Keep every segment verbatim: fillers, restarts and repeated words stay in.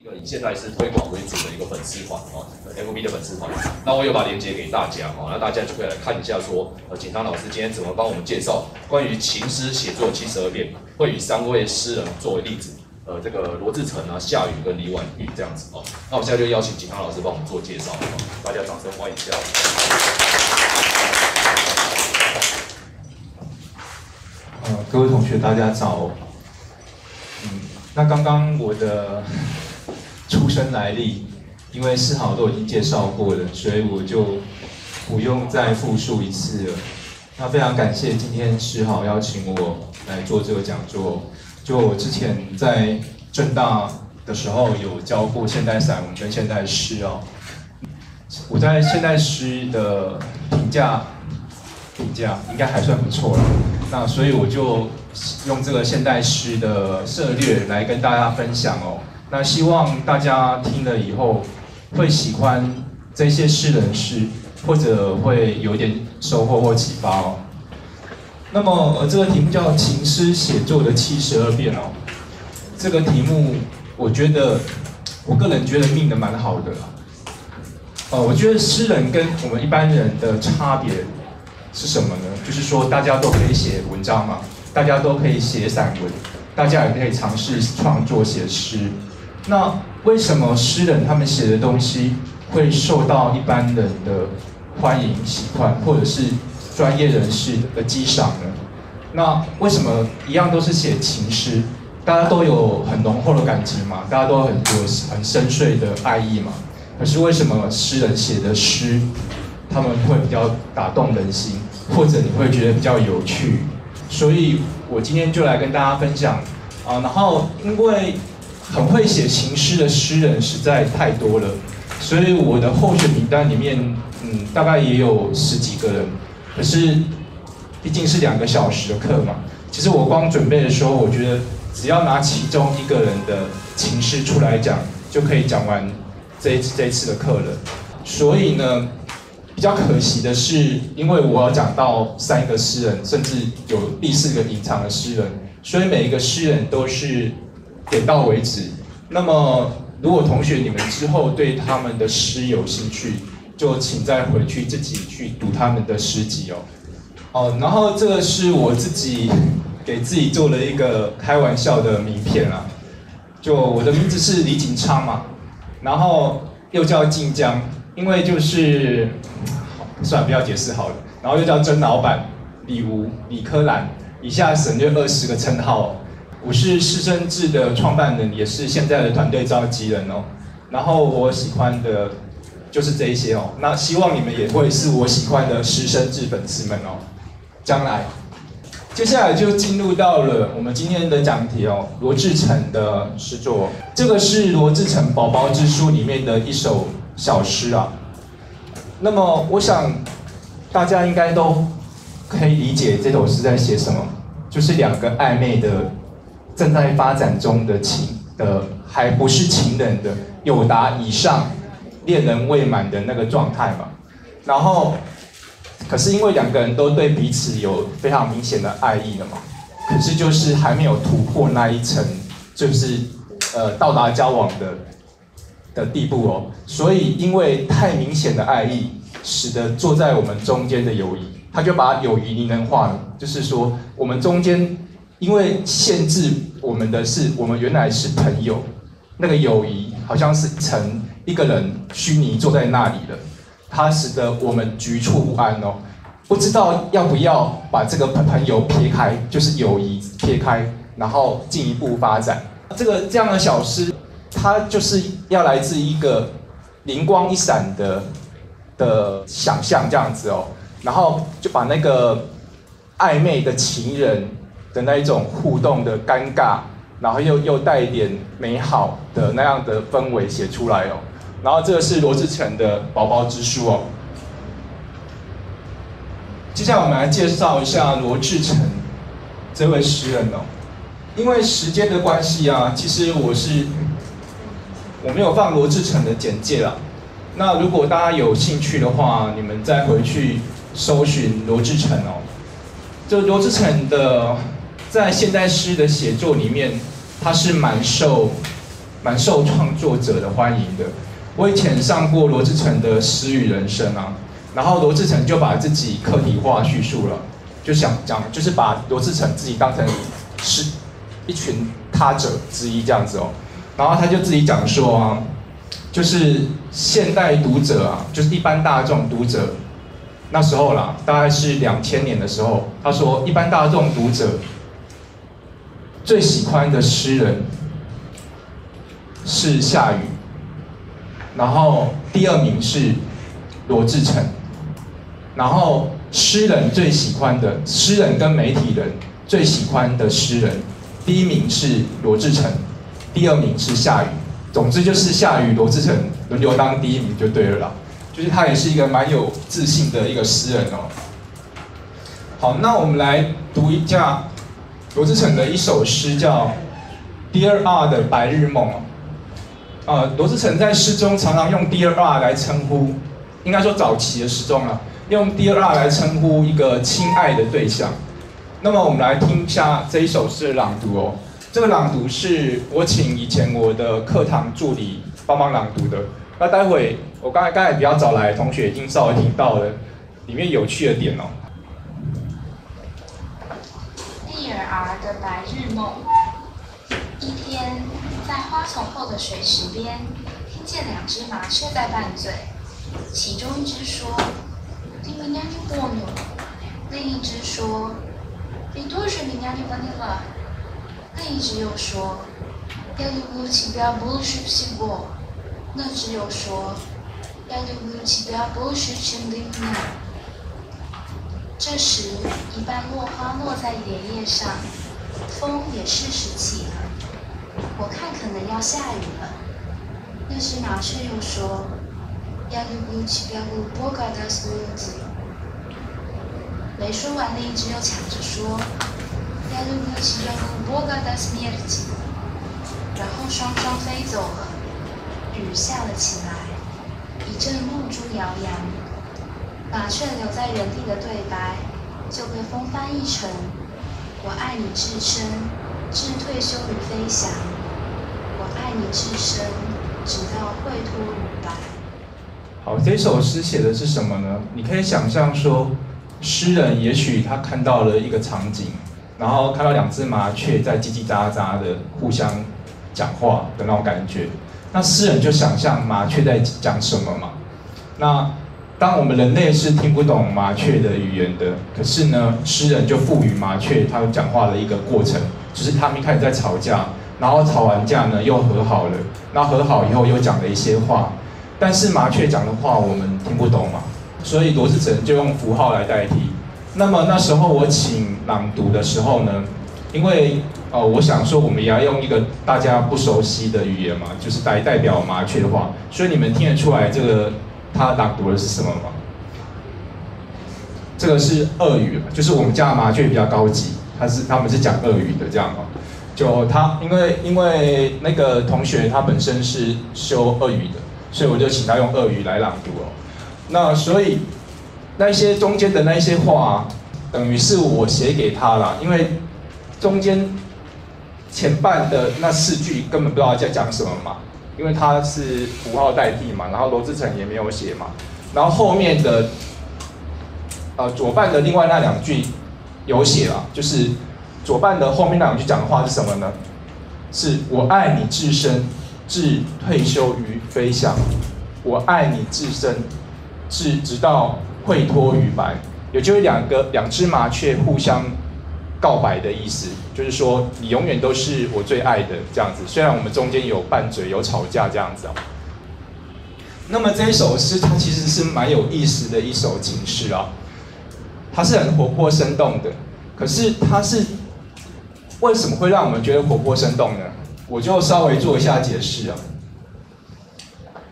一个以现在是推广为主的一个粉丝团哦 ，F B 的粉丝团，那我有把链接给大家哦，那大家就可以来看一下说，呃，景昌老师今天怎么帮我们介绍关于情诗写作七十二变，会以三位诗人作为例子，呃，这个罗志诚啊、夏雨跟李婉玉这样子哦，那我现在就邀请景昌老师帮我们做介绍哦，大家掌声欢迎一下。呃，各位同学，大家早。嗯，那刚刚我的。 出生来历，因为世豪都已经介绍过了，所以我就不用再复述一次了。那非常感谢今天世豪邀请我来做这个讲座。就我之前在政大的时候有教过现代散文跟现代诗哦。我在现代诗的评价评价应该还算不错了。那所以我就用这个现代诗的策略来跟大家分享哦。 那希望大家听了以后会喜欢这些诗人诗，或者会有点收获或启发哦。那么这个题目叫《情诗写作的七十二变》哦。这个题目我觉得，我个人觉得命得蛮好的啦。呃，我觉得诗人跟我们一般人的差别是什么呢？就是说大家都可以写文章嘛，大家都可以写散文，大家也可以尝试创作写诗。 那为什么诗人他们写的东西会受到一般人的欢迎、喜欢，或者是专业人士的激赏呢？那为什么一样都是写情诗，大家都有很浓厚的感情嘛，大家都很有很深邃的爱意嘛？可是为什么诗人写的诗，他们会比较打动人心，或者你会觉得比较有趣？所以我今天就来跟大家分享啊，然后因为。 很会写情诗的诗人实在太多了，所以我的候选名单里面，嗯，大概也有十几个人。可是，毕竟是两个小时的课嘛，其实我光准备的时候，我觉得只要拿其中一个人的情诗出来讲，就可以讲完这一这一次的课了。所以呢，比较可惜的是，因为我要讲到三个诗人，甚至有第四个隐藏的诗人，所以每一个诗人都是。 点到为止。那么，如果同学你们之后对他们的诗有兴趣，就请再回去自己去读他们的诗集哦。哦，然后这个是我自己给自己做了一个开玩笑的名片啦。就我的名字是李景昌嘛，然后又叫靖江，因为就是算了，不要解释好了。然后又叫曾老板、李吴、李柯兰，以下省略二十个称号哦。 我是师生制的创办人，也是现在的团队召集人哦。然后我喜欢的，就是这一些哦。那希望你们也会是我喜欢的师生制粉丝们哦。将来，接下来就进入到了我们今天的讲题哦，罗志诚的诗作。这个是罗志诚《宝宝之书》里面的一首小诗啊。那么，我想大家应该都可以理解这首诗在写什么，就是两个暧昧的。 正在发展中的情的还不是情人的友达以上恋人未满的那个状态嘛，然后可是因为两个人都对彼此有非常明显的爱意了嘛，可是就是还没有突破那一层，就是呃到达交往的的地步哦，所以因为太明显的爱意，使得坐在我们中间的友谊，他就把友谊拟人化了，就是说我们中间。 因为限制我们的是，我们原来是朋友，那个友谊好像是成一个人虚拟坐在那里了，它使得我们局促不安哦，不知道要不要把这个朋友撇开，就是友谊撇开，然后进一步发展。这个这样的小诗，它就是要来自一个灵光一闪的的想象这样子哦，然后就把那个暧昧的情人。 的那一种互动的尴尬，然后又又带一点美好的那样的氛围写出来哦。然后这个是罗志诚的《宝宝之书》哦。接下来我们来介绍一下罗志诚这位诗人哦。因为时间的关系啊，其实我是我没有放罗志诚的简介啦。那如果大家有兴趣的话，你们再回去搜寻罗志诚哦。就罗志诚的。 在现代诗的写作里面，他是蛮受蛮受创作者的欢迎的。我以前上过罗志诚的《诗与人生》啊，然后罗志诚就把自己客体化叙述了，就想讲就是把罗志诚自己当成是一群他者之一这样子哦。然后他就自己讲说啊，就是现代读者啊，就是一般大众读者。 那时候啦，大概是两千年的时候，他说一般大众读者最喜欢的诗人是夏雨，然后第二名是罗志诚，然后诗人最喜欢的诗人跟媒体人最喜欢的诗人，第一名是罗志诚，第二名是夏雨，总之就是夏雨、罗志诚轮流当第一名就对了啦。 就是他也是一个蛮有自信的一个诗人哦。好，那我们来读一下罗志诚的一首诗，叫《第二 R 的白日梦》啊。罗志诚在诗中常常用第二 R 来称呼，应该说早期的诗中啊，用第二 R 来称呼一个亲爱的对象。那么我们来听一下这一首诗的朗读哦。这个朗读是我请以前我的课堂助理帮忙朗读的。那待会。 我刚才刚才比较早来，同学已经稍微听到了里面有趣的点哦。第二 R 的白日梦。一天，在花丛后的水池边，听见两只麻雀在拌嘴，其中一只说：“你明天就过牛。”另一只说：“你多水明天就分你了。”另一只又说：“要不起不要不是西过。”那只又说。 Я люблю тебя больше, чем ты меня。这时，一瓣落花落在莲叶上，风也适时起了。我看可能要下雨了。那只麻雀又说 ：“Я люблю тебя больше, чем ты меня。”没说完，那一只又抢着说 ：“Я люблю тебя больше, чем ты меня。”然后双双飞走了。雨下了起来。 一阵露珠摇扬，麻雀留在原地的对白就被风翻译成“我爱你至深，至退休与飞翔；我爱你至深，直到绘脱如白。”好，这首诗写的是什么呢？你可以想象说，诗人也许他看到了一个场景，然后看到两只麻雀在叽叽喳喳的互相讲话的那种感觉。 那诗人就想象麻雀在讲什么嘛？那当我们人类是听不懂麻雀的语言的，可是呢，诗人就赋予麻雀它讲话的一个过程，就是他们一开始在吵架，然后吵完架呢又和好了，那和好以后又讲了一些话，但是麻雀讲的话我们听不懂嘛，所以罗志诚就用符号来代替。那么那时候我请朗读的时候呢，因为。 哦，我想说，我们也要用一个大家不熟悉的语言嘛，就是来代表麻雀的话，所以你们听得出来这个他朗读的是什么吗？这个是俄语，就是我们家的麻雀比较高级，它是他们是讲俄语的这样嘛。就他，因为因为那个同学他本身是修俄语的，所以我就请他用俄语来朗读哦。那所以那些中间的那些话，等于是我写给他啦，因为中间。 前半的那四句根本不知道在讲什么嘛，因为它是符号代替嘛，然后罗志诚也没有写嘛，然后后面的，呃左半的另外那两句有写啦，就是左半的后面那两句讲的话是什么呢？是我爱你至深，至退休于飞翔；我爱你至深，至直到绘脱于白，也就是两个两只麻雀互相。 告白的意思就是说，你永远都是我最爱的这样子。虽然我们中间有拌嘴、有吵架这样子啊。那么这一首诗它其实是蛮有意思的一首情诗啊，它是很活泼生动的。可是它是为什么会让我们觉得活泼生动呢？我就稍微做一下解释啊。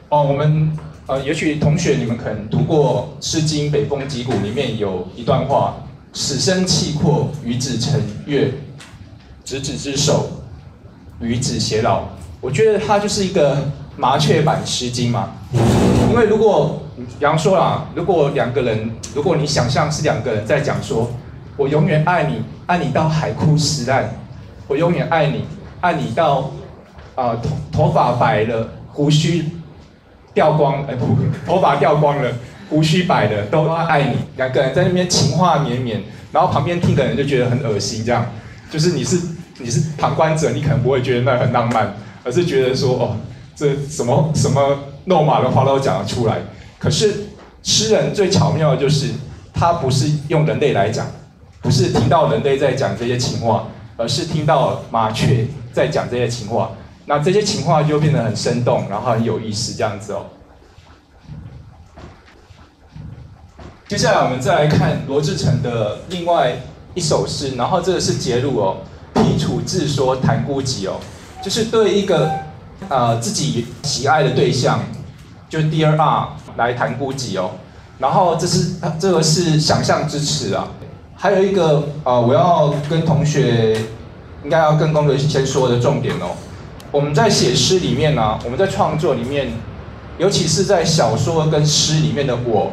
哦，我们呃，也许同学你们可能读过《诗经·北风击鼓》里面有一段话。 始生契阔，与子成悦；执子之手，与子偕老。我觉得它就是一个麻雀版《诗经》嘛。因为如果，比方说啦，如果两个人，如果你想象是两个人在讲说，我永远爱你，爱你到海枯石烂；我永远爱你，爱你到啊、呃、头发白了，胡须掉光，哎、欸、不，头发掉光了，胡须白了，都爱你。两个人在那边情话绵绵，然后旁边听的人就觉得很恶心，这样就是你是你是旁观者，你可能不会觉得那很浪漫，而是觉得说哦，这什么什么肉麻的话都讲得出来。可是诗人最巧妙的就是，他不是用人类来讲，不是听到人类在讲这些情话，而是听到麻雀在讲这些情话。那这些情话就变得很生动，然后很有意思，这样子哦。接下来我们再来看罗志诚的另外一首诗，然后这个是节录哦，《辟楚自说谈孤寂》哦，就是对一个呃自己喜爱的对象，就是 Dear R 来谈孤寂哦。然后这是这个是想象之词啊，还有一个呃我要跟同学应该要跟同学先说的重点哦。我们在写诗里面呢、啊，我们在创作里面，尤其是在小说跟诗里面的我，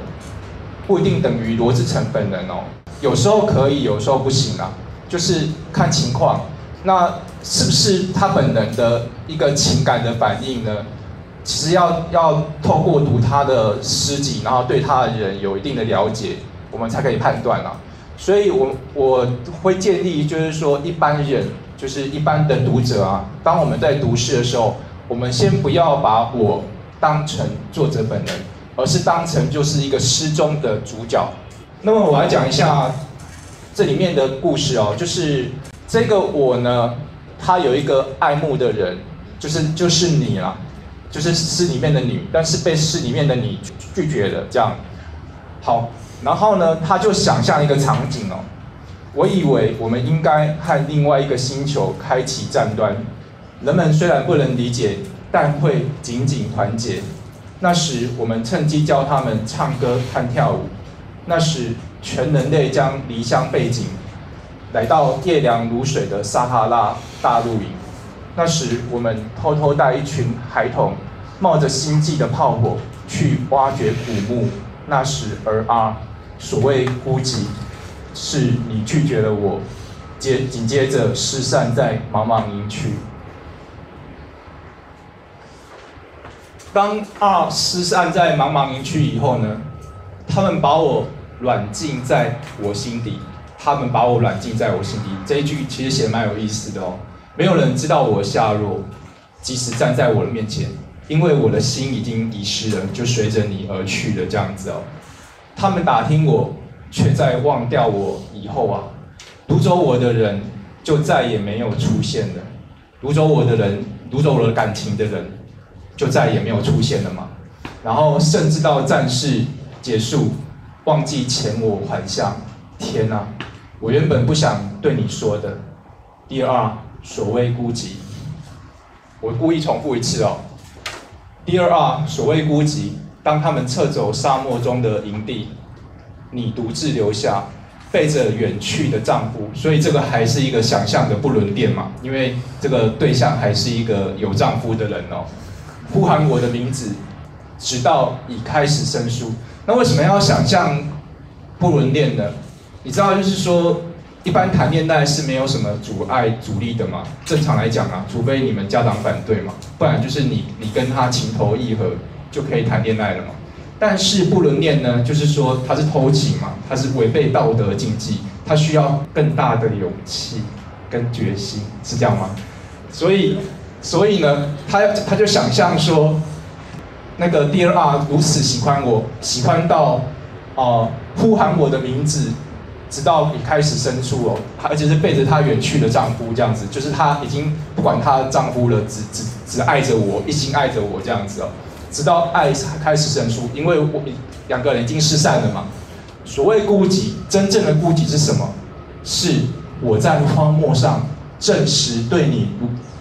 不一定等于罗志诚本人哦。有时候可以，有时候不行啊，就是看情况。那是不是他本人的一个情感的反应呢？其实要要透过读他的诗集，然后对他的人有一定的了解，我们才可以判断啊。所以我我会建议，就是说一般人。就是一般的读者啊，当我们在读诗的时候，我们先不要把我当成作者本人，而是当成就是一个诗中的主角。那么我来讲一下这里面的故事哦，就是这个我呢，他有一个爱慕的人，就是就是你啦，就是诗里面的你，但是被诗里面的你拒绝了这样。好，然后呢，他就想象一个场景哦。我以为我们应该和另外一个星球开启战端，人们虽然不能理解，但会紧紧团结。那时我们趁机教他们唱歌和跳舞。那时全人类将离乡背井，来到夜凉如水的撒哈拉大露营。那时我们偷偷带一群孩童，冒着星际的炮火去挖掘古墓。那时而啊，所谓孤寂。是你拒绝了我，接紧接着失散在茫茫营区。当二失散在茫茫营区以后呢，他们把我软禁在我心底，他们把我软禁在我心底。这一句其实写蛮有意思的哦。没有人知道我的下落，即使站在我的面前，因为我的心已经遗失了，就随着你而去了这样子哦。他们打听我。却在忘掉我以后啊，掳走我的人就再也没有出现了，掳走我的人，掳走我的感情的人，就再也没有出现了嘛。然后甚至到战事结束，忘记前我还乡。天啊，我原本不想对你说的。第二，所谓孤寂，我故意重复一次哦。第二啊，所谓孤寂，当他们撤走沙漠中的营地。你独自留下，背着远去的丈夫，所以这个还是一个想象的不伦恋嘛，因为这个对象还是一个有丈夫的人哦。呼喊我的名字，直到已开始生疏。那为什么要想象不伦恋呢？你知道，就是说，一般谈恋爱是没有什么阻碍阻力的嘛。正常来讲啊，除非你们家长反对嘛，不然就是你你跟他情投意合就可以谈恋爱了嘛。但是不伦恋呢，就是说它是偷情嘛，它是违背道德禁忌，它需要更大的勇气跟决心，是这样吗？所以，所以呢，他他就想象说，那个 Dear R 如此喜欢我，喜欢到哦、呃、呼喊我的名字，直到你开始生疏哦，而且是背着她远去的丈夫这样子，就是她已经不管她的丈夫了，只只只爱着我，一心爱着我这样子哦。直到爱开始生疏，因为我两个人已经失散了嘛。所谓孤寂，真正的孤寂是什么？是我在荒漠上证实对你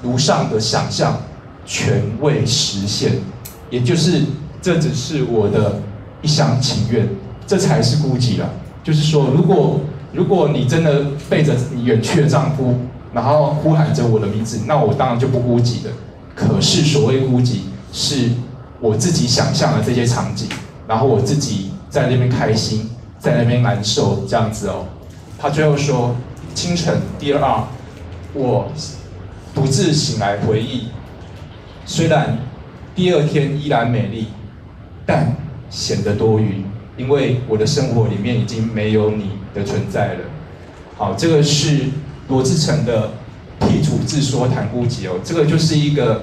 如上的想象全未实现，也就是这只是我的一厢情愿，这才是孤寂啦。就是说，如果如果你真的背着你远去的丈夫，然后呼喊着我的名字，那我当然就不孤寂了。可是所谓孤寂是。我自己想象了这些场景，然后我自己在那边开心，在那边难受，这样子哦。他最后说：“清晨，第二，我独自醒来回忆，虽然第二天依然美丽，但显得多余，因为我的生活里面已经没有你的存在了。好，这个是罗志诚的剔除自说谈孤寂哦，这个就是一个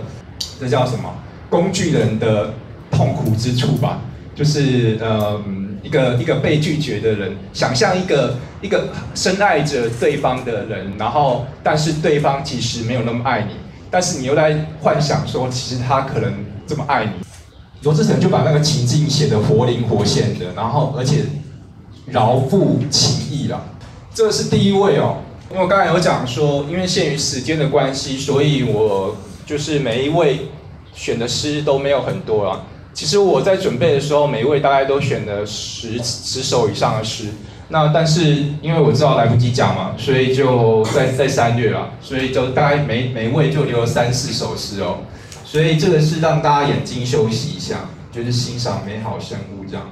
这叫什么工具人的痛苦之处吧，就是呃一个一个被拒绝的人，想象一个一个深爱着对方的人，然后但是对方其实没有那么爱你，但是你又在幻想说其实他可能这么爱你。罗志诚就把那个情境写得活灵活现的，然后而且饶富情意啦，这是第一位哦。因为我刚才有讲说，因为限于时间的关系，所以我就是每一位选的诗都没有很多啦。其实我在准备的时候，每一位大概都选了十十首以上的诗。那但是因为我知道来不及讲嘛，所以就在在三月啦，所以就大概每每一位就留了三四首诗哦。所以这个是让大家眼睛休息一下，就是欣赏美好生物这样。